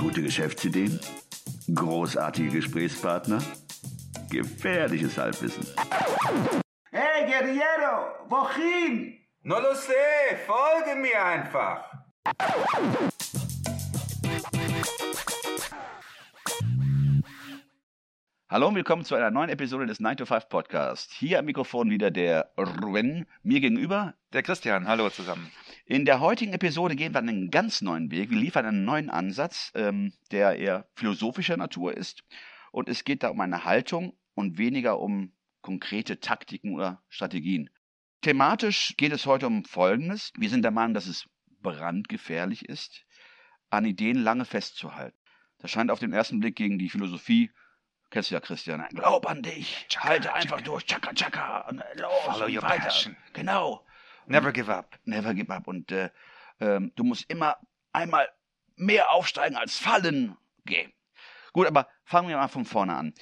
Gute Geschäftsideen? Großartige Gesprächspartner? Gefährliches Halbwissen. Hey, Guerriero! Wohin? No lo sé! Folge mir einfach! Hallo und willkommen zu einer neuen Episode des 9to5 Podcast. Hier am Mikrofon wieder der Ruben, mir gegenüber der Christian. Hallo zusammen. In der heutigen Episode gehen wir einen ganz neuen Weg. Wir liefern einen neuen Ansatz, der eher philosophischer Natur ist. Und es geht da um eine Haltung und weniger um konkrete Taktiken oder Strategien. Thematisch geht es heute um Folgendes. Wir sind der Meinung, dass es brandgefährlich ist, an Ideen lange festzuhalten. Das scheint auf den ersten Blick gegen die Philosophie, kennst du ja, Christian, glaub an dich, Chaka, halte einfach Chaka durch, tschakka, tschakka, und los, follow your passion. Genau. Never give up. Never give up. Und du musst immer einmal mehr aufsteigen als fallen gehen. Gut, aber fangen wir mal von vorne an.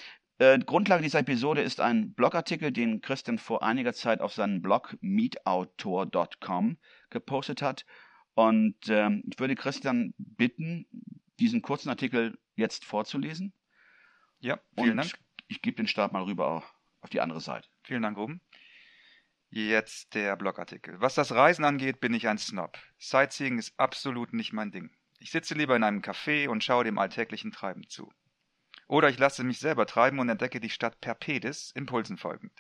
Grundlage dieser Episode ist ein Blogartikel, den Christian vor einiger Zeit auf seinem Blog meetautor.com gepostet hat. Und ich würde Christian bitten, diesen kurzen Artikel jetzt vorzulesen. Ja, vielen Dank. Ich gebe den Start mal rüber auf die andere Seite. Vielen Dank, Ruben. Jetzt der Blogartikel. Was das Reisen angeht, bin ich ein Snob. Sightseeing ist absolut nicht mein Ding. Ich sitze lieber in einem Café und schaue dem alltäglichen Treiben zu. Oder ich lasse mich selber treiben und entdecke die Stadt perpedes, Impulsen folgend.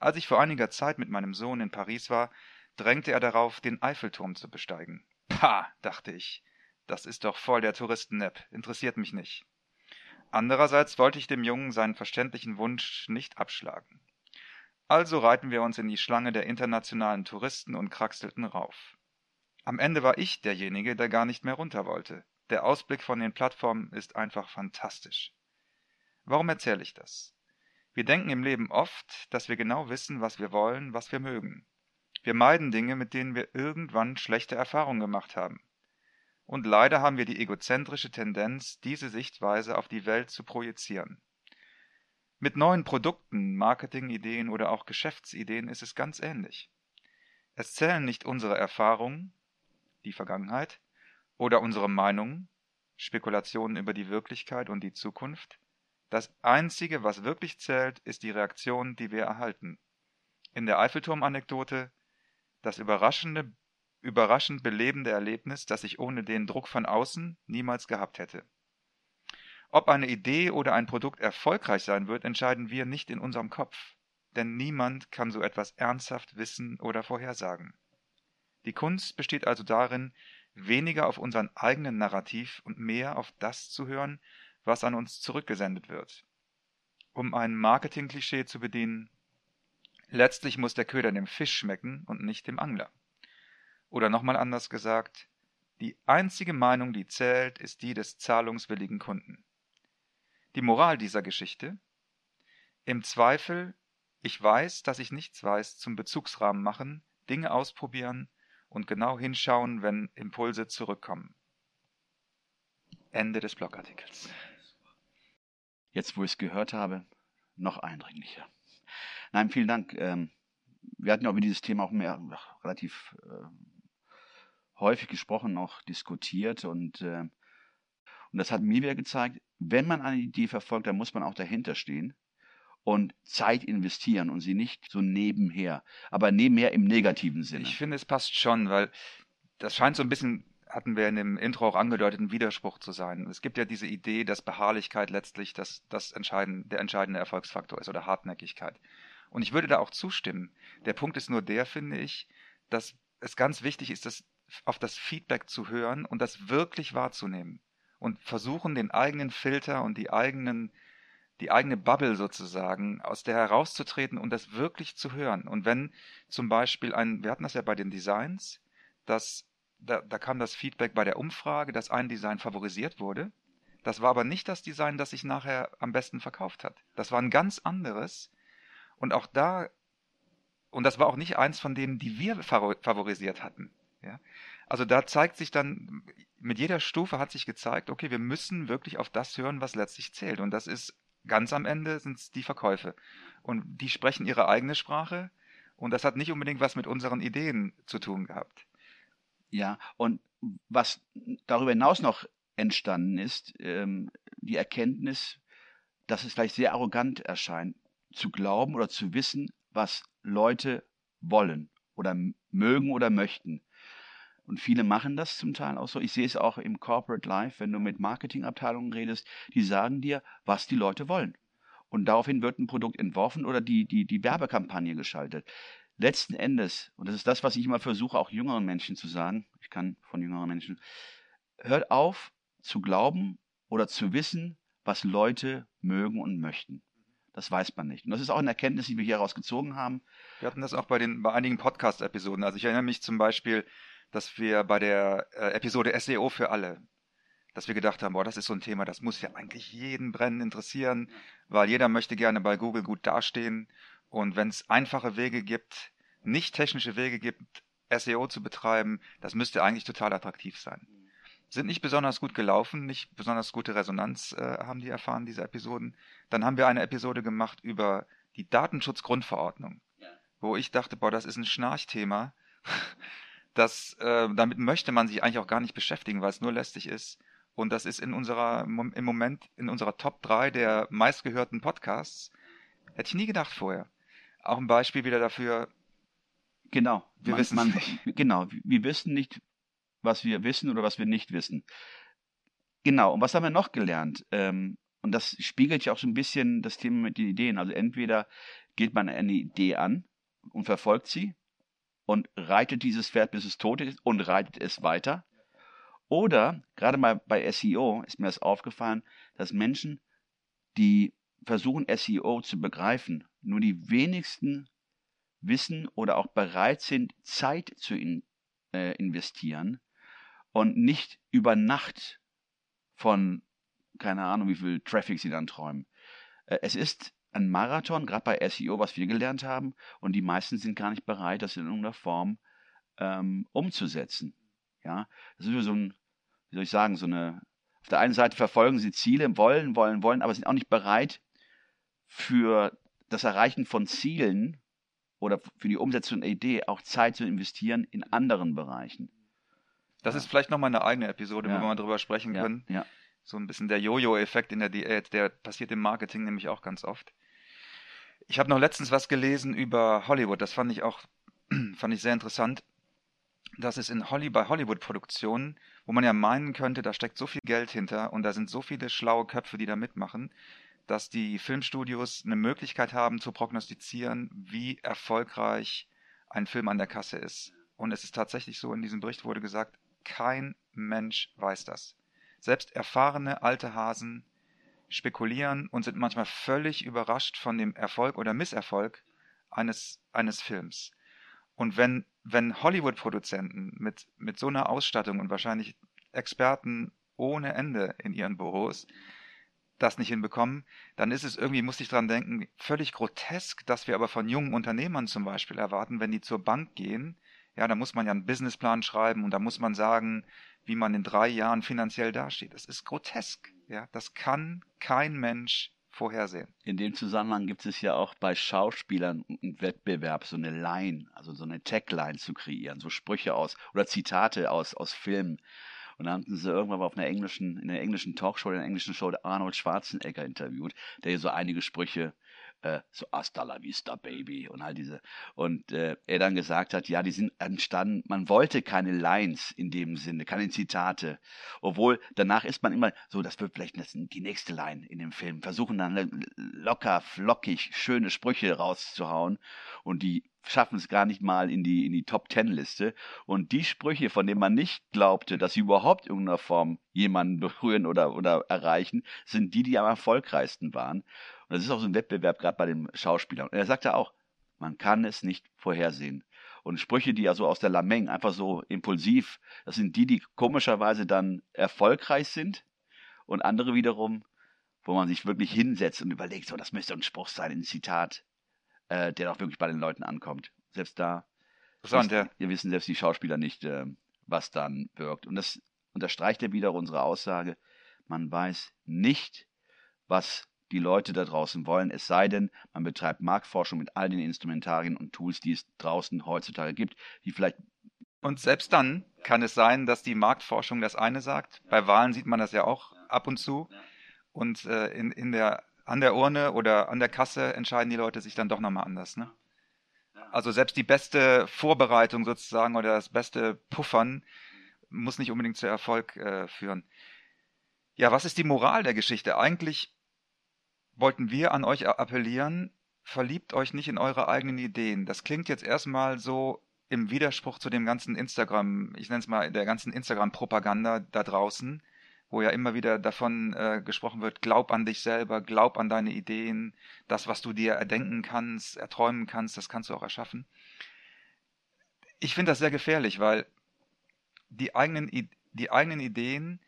Als ich vor einiger Zeit mit meinem Sohn in Paris war, drängte er darauf, den Eiffelturm zu besteigen. Pah, dachte ich. Das ist doch voll der Touristen-Nap. Interessiert mich nicht. Andererseits wollte ich dem Jungen seinen verständlichen Wunsch nicht abschlagen. Also reihten wir uns in die Schlange der internationalen Touristen und kraxelten rauf. Am Ende war ich derjenige, der gar nicht mehr runter wollte. Der Ausblick von den Plattformen ist einfach fantastisch. Warum erzähle ich das? Wir denken im Leben oft, dass wir genau wissen, was wir wollen, was wir mögen. Wir meiden Dinge, mit denen wir irgendwann schlechte Erfahrungen gemacht haben. Und leider haben wir die egozentrische Tendenz, diese Sichtweise auf die Welt zu projizieren. Mit neuen Produkten, Marketingideen oder auch Geschäftsideen ist es ganz ähnlich. Es zählen nicht unsere Erfahrungen, die Vergangenheit, oder unsere Meinungen, Spekulationen über die Wirklichkeit und die Zukunft. Das Einzige, was wirklich zählt, ist die Reaktion, die wir erhalten. In der Eiffelturm-Anekdote, das überraschend belebende Erlebnis, das ich ohne den Druck von außen niemals gehabt hätte. Ob eine Idee oder ein Produkt erfolgreich sein wird, entscheiden wir nicht in unserem Kopf, denn niemand kann so etwas ernsthaft wissen oder vorhersagen. Die Kunst besteht also darin, weniger auf unseren eigenen Narrativ und mehr auf das zu hören, was an uns zurückgesendet wird. Um ein Marketing-Klischee zu bedienen, letztlich muss der Köder dem Fisch schmecken und nicht dem Angler. Oder nochmal anders gesagt, die einzige Meinung, die zählt, ist die des zahlungswilligen Kunden. Die Moral dieser Geschichte? Im Zweifel, ich weiß, dass ich nichts weiß, zum Bezugsrahmen machen, Dinge ausprobieren und genau hinschauen, wenn Impulse zurückkommen. Ende des Blogartikels. Jetzt, wo ich es gehört habe, noch eindringlicher. Nein, vielen Dank. Wir hatten ja über dieses Thema auch relativ häufig gesprochen, auch diskutiert und das hat mir wieder gezeigt, wenn man eine Idee verfolgt, dann muss man auch dahinter stehen und Zeit investieren und sie nicht so nebenher, aber nebenher im negativen Sinne. Ich finde, es passt schon, weil das scheint so ein bisschen, hatten wir in dem Intro auch angedeutet, ein Widerspruch zu sein. Es gibt ja diese Idee, dass Beharrlichkeit letztlich der entscheidende Erfolgsfaktor ist oder Hartnäckigkeit. Und ich würde da auch zustimmen. Der Punkt ist nur der, finde ich, dass es ganz wichtig ist, auf das Feedback zu hören und das wirklich wahrzunehmen und versuchen, den eigenen Filter und die eigene Bubble sozusagen, aus der herauszutreten und das wirklich zu hören. Und wenn zum Beispiel wir hatten das ja bei den Designs, da kam das Feedback bei der Umfrage, dass ein Design favorisiert wurde. Das war aber nicht das Design, das sich nachher am besten verkauft hat. Das war ein ganz anderes. Und auch da, und das war auch nicht eins von denen, die wir favorisiert hatten. Ja? Also da zeigt sich dann, mit jeder Stufe hat sich gezeigt, okay, wir müssen wirklich auf das hören, was letztlich zählt. Und das ist, ganz am Ende sind es die Verkäufe. Und die sprechen ihre eigene Sprache. Und das hat nicht unbedingt was mit unseren Ideen zu tun gehabt. Ja, und was darüber hinaus noch entstanden ist, die Erkenntnis, dass es vielleicht sehr arrogant erscheint, zu glauben oder zu wissen, was Leute wollen oder mögen oder möchten. Und viele machen das zum Teil auch so. Ich sehe es auch im Corporate Life, wenn du mit Marketingabteilungen redest, die sagen dir, was die Leute wollen. Und daraufhin wird ein Produkt entworfen oder die Werbekampagne geschaltet. Letzten Endes, und das ist das, was ich immer versuche, auch jüngeren Menschen zu sagen, ich kann von jüngeren Menschen, hört auf zu glauben oder zu wissen, was Leute mögen und möchten. Das weiß man nicht. Und das ist auch eine Erkenntnis, die wir hier rausgezogen haben. Wir hatten das auch bei einigen Podcast-Episoden. Also ich erinnere mich zum Beispiel, dass wir bei der Episode SEO für alle, dass wir gedacht haben, boah, das ist so ein Thema, das muss ja eigentlich jeden brennend interessieren, weil jeder möchte gerne bei Google gut dastehen. Und wenn es einfache Wege gibt, nicht technische Wege gibt, SEO zu betreiben, das müsste eigentlich total attraktiv sein. Sind nicht besonders gut gelaufen, nicht besonders gute Resonanz haben die erfahren, diese Episoden. Dann haben wir eine Episode gemacht über die Datenschutzgrundverordnung, wo ich dachte, boah, das ist ein Schnarchthema. Damit möchte man sich eigentlich auch gar nicht beschäftigen, weil es nur lästig ist. Und das ist im Moment in unserer Top 3 der meistgehörten Podcasts. Hätte ich nie gedacht vorher. Auch ein Beispiel wieder dafür. Genau. Wir wissen es nicht. Genau. Wir wissen nicht, was wir wissen oder was wir nicht wissen. Genau, und was haben wir noch gelernt? Und das spiegelt ja auch so ein bisschen das Thema mit den Ideen. Also entweder geht man eine Idee an und verfolgt sie und reitet dieses Pferd, bis es tot ist und reitet es weiter. Oder, gerade mal bei SEO ist mir das aufgefallen, dass Menschen, die versuchen SEO zu begreifen, nur die wenigsten wissen oder auch bereit sind, Zeit zu investieren, und nicht über Nacht von, keine Ahnung, wie viel Traffic sie dann träumen. Es ist ein Marathon, gerade bei SEO, was wir gelernt haben, und die meisten sind gar nicht bereit, das in irgendeiner Form umzusetzen. Ja, das ist so ein, wie soll ich sagen, so eine, auf der einen Seite verfolgen sie Ziele, wollen, aber sind auch nicht bereit für das Erreichen von Zielen oder für die Umsetzung der Idee auch Zeit zu investieren in anderen Bereichen. Das ist vielleicht nochmal eine eigene Episode, wo wir mal drüber sprechen können. Ja. So ein bisschen der Jojo-Effekt in der Diät, der passiert im Marketing nämlich auch ganz oft. Ich habe noch letztens was gelesen über Hollywood, das fand ich sehr interessant, dass es bei Hollywood-Produktionen, wo man ja meinen könnte, da steckt so viel Geld hinter und da sind so viele schlaue Köpfe, die da mitmachen, dass die Filmstudios eine Möglichkeit haben zu prognostizieren, wie erfolgreich ein Film an der Kasse ist. Und es ist tatsächlich so, in diesem Bericht wurde gesagt, kein Mensch weiß das. Selbst erfahrene alte Hasen spekulieren und sind manchmal völlig überrascht von dem Erfolg oder Misserfolg eines Films. Und wenn Hollywood-Produzenten mit so einer Ausstattung und wahrscheinlich Experten ohne Ende in ihren Büros das nicht hinbekommen, dann ist es irgendwie, musste ich dran denken, völlig grotesk, dass wir aber von jungen Unternehmern zum Beispiel erwarten, wenn die zur Bank gehen, ja, da muss man ja einen Businessplan schreiben und da muss man sagen, wie man in 3 Jahren finanziell dasteht. Das ist grotesk, ja, das kann kein Mensch vorhersehen. In dem Zusammenhang gibt es ja auch bei Schauspielern einen Wettbewerb, so eine Line, also so eine Tagline zu kreieren, so Sprüche aus oder Zitate aus Filmen. Und dann hatten sie irgendwann mal in der englischen Talkshow, in der englischen Show Arnold Schwarzenegger interviewt, der hier so einige Sprüche, so Hasta la vista, Baby, und all diese. Und er dann gesagt hat, ja, die sind entstanden, man wollte keine Lines in dem Sinne, keine Zitate. Obwohl, danach ist man immer so, das wird vielleicht die nächste Line in dem Film. Versuchen dann locker, flockig, schöne Sprüche rauszuhauen. Und die schaffen es gar nicht mal in die Top-10-Liste. Und die Sprüche, von denen man nicht glaubte, dass sie überhaupt in irgendeiner Form jemanden berühren oder erreichen, sind die am erfolgreichsten waren. Und das ist auch so ein Wettbewerb, gerade bei den Schauspielern. Und er sagte auch, man kann es nicht vorhersehen. Und Sprüche, die ja so aus der Lameng, einfach so impulsiv, das sind die komischerweise dann erfolgreich sind. Und andere wiederum, wo man sich wirklich hinsetzt und überlegt, so, das müsste ein Spruch sein, ein Zitat, der auch wirklich bei den Leuten ankommt. Selbst da, wir wissen selbst die Schauspieler nicht, was dann wirkt. Und das unterstreicht ja wieder unsere Aussage, man weiß nicht, was die Leute da draußen wollen, es sei denn, man betreibt Marktforschung mit all den Instrumentarien und Tools, die es draußen heutzutage gibt, die vielleicht... Und selbst dann kann es sein, dass die Marktforschung das eine sagt. Bei Wahlen sieht man das ja auch ab und zu. Und an der Urne oder an der Kasse entscheiden die Leute sich dann doch nochmal anders, ne? Also selbst die beste Vorbereitung sozusagen oder das beste Puffern muss nicht unbedingt zu Erfolg führen. Ja, was ist die Moral der Geschichte? Eigentlich wollten wir an euch appellieren, verliebt euch nicht in eure eigenen Ideen. Das klingt jetzt erstmal so im Widerspruch zu dem ganzen Instagram, ich nenne es mal der ganzen Instagram-Propaganda da draußen, wo ja immer wieder davon gesprochen wird, glaub an dich selber, glaub an deine Ideen, das, was du dir erdenken kannst, erträumen kannst, das kannst du auch erschaffen. Ich finde das sehr gefährlich, weil die eigenen Ideen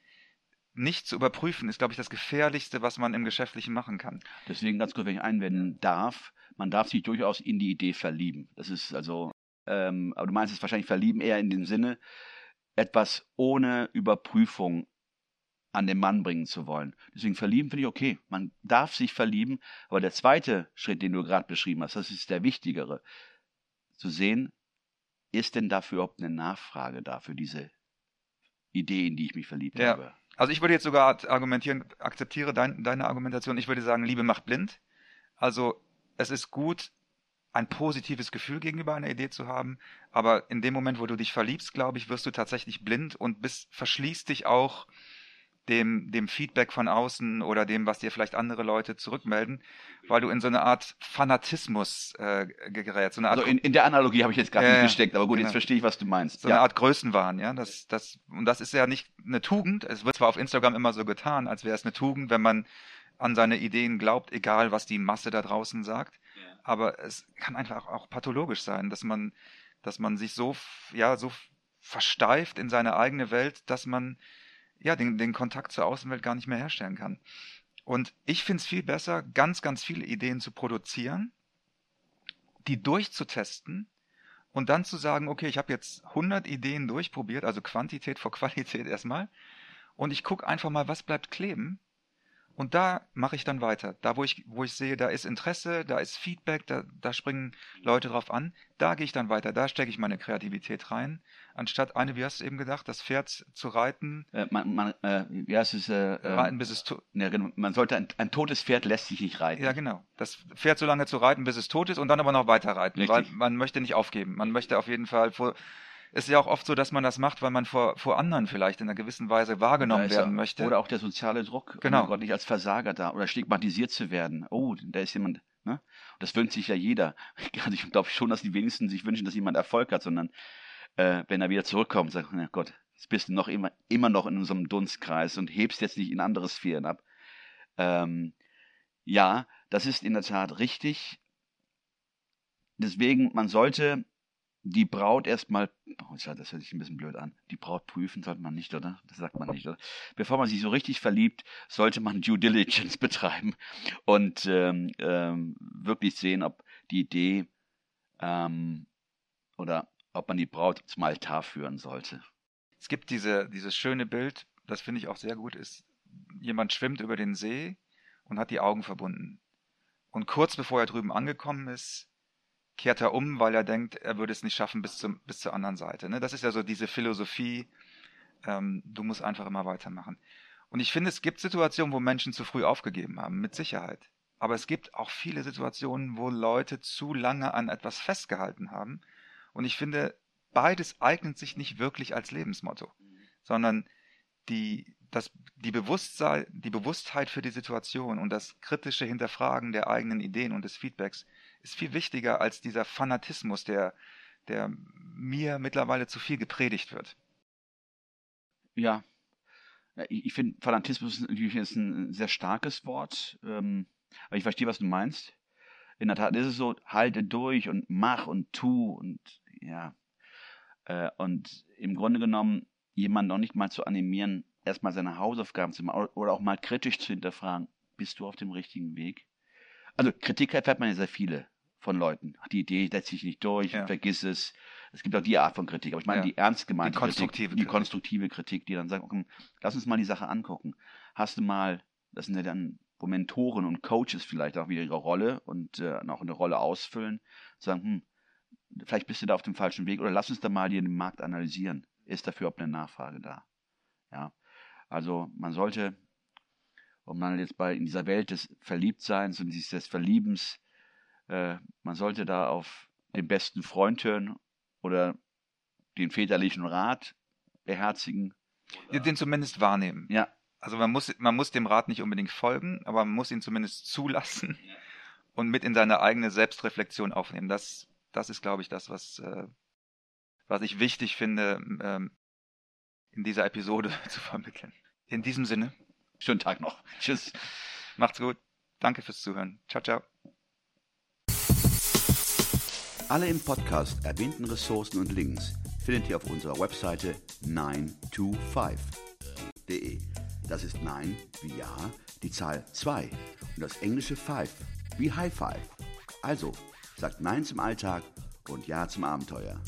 nicht zu überprüfen, ist, glaube ich, das Gefährlichste, was man im Geschäftlichen machen kann. Deswegen ganz kurz, wenn ich einwenden darf, man darf sich durchaus in die Idee verlieben. Das ist also, aber du meinst es wahrscheinlich verlieben eher in dem Sinne, etwas ohne Überprüfung an den Mann bringen zu wollen. Deswegen verlieben finde ich okay. Man darf sich verlieben, aber der zweite Schritt, den du gerade beschrieben hast, das ist der wichtigere. Zu sehen, ist denn dafür überhaupt eine Nachfrage da für diese Idee, in die ich mich verliebt habe? Also ich würde jetzt sogar argumentieren, akzeptiere deine Argumentation. Ich würde sagen, Liebe macht blind. Also es ist gut, ein positives Gefühl gegenüber einer Idee zu haben, aber in dem Moment, wo du dich verliebst, glaube ich, wirst du tatsächlich blind und verschließt dich auch dem Feedback von außen oder dem, was dir vielleicht andere Leute zurückmelden, weil du in so eine Art Fanatismus gerätst. So eine Art also in der Analogie habe ich jetzt gerade nicht gesteckt, aber gut, genau. Jetzt verstehe ich, was du meinst. So eine Art Größenwahn, ja. Und das ist ja nicht eine Tugend. Es wird zwar auf Instagram immer so getan, als wäre es eine Tugend, wenn man an seine Ideen glaubt, egal was die Masse da draußen sagt. Ja. Aber es kann einfach auch pathologisch sein, dass man sich so versteift in seine eigene Welt, dass man den Kontakt zur Außenwelt gar nicht mehr herstellen kann. Und ich finde es viel besser, ganz, ganz viele Ideen zu produzieren, die durchzutesten und dann zu sagen, okay, ich habe jetzt 100 Ideen durchprobiert, also Quantität vor Qualität erstmal, und ich gucke einfach mal, was bleibt kleben, und da mache ich dann weiter. Da, wo ich sehe, da ist Interesse, da ist Feedback, da springen Leute drauf an, da gehe ich dann weiter, da stecke ich meine Kreativität rein, anstatt wie hast du eben gedacht, das Pferd zu reiten. Reiten, bis es tot ist. Ja, genau. Man sollte ein totes Pferd lässt sich nicht reiten. Ja, genau. Das Pferd so lange zu reiten, bis es tot ist und dann aber noch weiter reiten. Richtig. Weil man möchte nicht aufgeben. Man möchte auf jeden Fall ist ja auch oft so, dass man das macht, weil man vor anderen vielleicht in einer gewissen Weise wahrgenommen werden möchte. Oder auch der soziale Druck, genau. Oh mein Gott, nicht als Versager da oder stigmatisiert zu werden. Oh, da ist jemand, ne? Das wünscht sich ja jeder. Ich glaube schon, dass die wenigsten sich wünschen, dass jemand Erfolg hat, sondern wenn er wieder zurückkommt, sagt, na Gott, jetzt bist du noch immer noch in unserem Dunstkreis und hebst jetzt nicht in andere Sphären ab. Ja, das ist in der Tat richtig. Deswegen, man sollte die Braut erstmal, das hört sich ein bisschen blöd an, die Braut prüfen sollte man nicht, oder? Das sagt man nicht, oder? Bevor man sich so richtig verliebt, sollte man Due Diligence betreiben und wirklich sehen, ob die Idee oder ob man die Braut zum Altar führen sollte. Es gibt dieses schöne Bild, das finde ich auch sehr gut, ist, jemand schwimmt über den See und hat die Augen verbunden. Und kurz bevor er drüben angekommen ist, kehrt er um, weil er denkt, er würde es nicht schaffen bis zur anderen Seite. Ne? Das ist ja so diese Philosophie, du musst einfach immer weitermachen. Und ich finde, es gibt Situationen, wo Menschen zu früh aufgegeben haben, mit Sicherheit. Aber es gibt auch viele Situationen, wo Leute zu lange an etwas festgehalten haben. Und ich finde, beides eignet sich nicht wirklich als Lebensmotto, sondern die Bewusstheit für die Situation und das kritische Hinterfragen der eigenen Ideen und des Feedbacks ist viel wichtiger als dieser Fanatismus, der mir mittlerweile zu viel gepredigt wird. Ja, ich finde, Fanatismus natürlich ist ein sehr starkes Wort, aber ich verstehe, was du meinst. In der Tat ist es so, halte durch und mach und tu und ja. Und im Grunde genommen, jemanden noch nicht mal zu animieren, erstmal seine Hausaufgaben zu machen oder auch mal kritisch zu hinterfragen, bist du auf dem richtigen Weg? Also Kritik erfährt man ja sehr viele von Leuten. Die Idee setzt sich nicht durch, vergiss es. Es gibt auch die Art von Kritik, aber ich meine die ernst gemeinte Kritik, die konstruktive Kritik, die dann sagt, okay, lass uns mal die Sache angucken. Hast du mal, das sind ja dann wo Mentoren und Coaches vielleicht auch wieder ihre Rolle und auch eine Rolle ausfüllen, sagen, vielleicht bist du da auf dem falschen Weg oder lass uns da mal den Markt analysieren. ist dafür überhaupt eine Nachfrage da? Ja, also man sollte, ob man jetzt in dieser Welt des Verliebtseins und des Verliebens, man sollte da auf den besten Freund hören oder den väterlichen Rat beherzigen. Ja, den zumindest wahrnehmen. Ja. Also man muss dem Rat nicht unbedingt folgen, aber man muss ihn zumindest zulassen und mit in seine eigene Selbstreflexion aufnehmen. Das ist, glaube ich, das, was ich wichtig finde, in dieser Episode zu vermitteln. In diesem Sinne. Schönen Tag noch. Tschüss. Macht's gut. Danke fürs Zuhören. Ciao, ciao. Alle im Podcast erwähnten Ressourcen und Links findet ihr auf unserer Webseite 9to5.de. Das ist 9 wie Ja, die Zahl 2 und das englische 5 wie High Five. Also sagt Nein zum Alltag und Ja zum Abenteuer.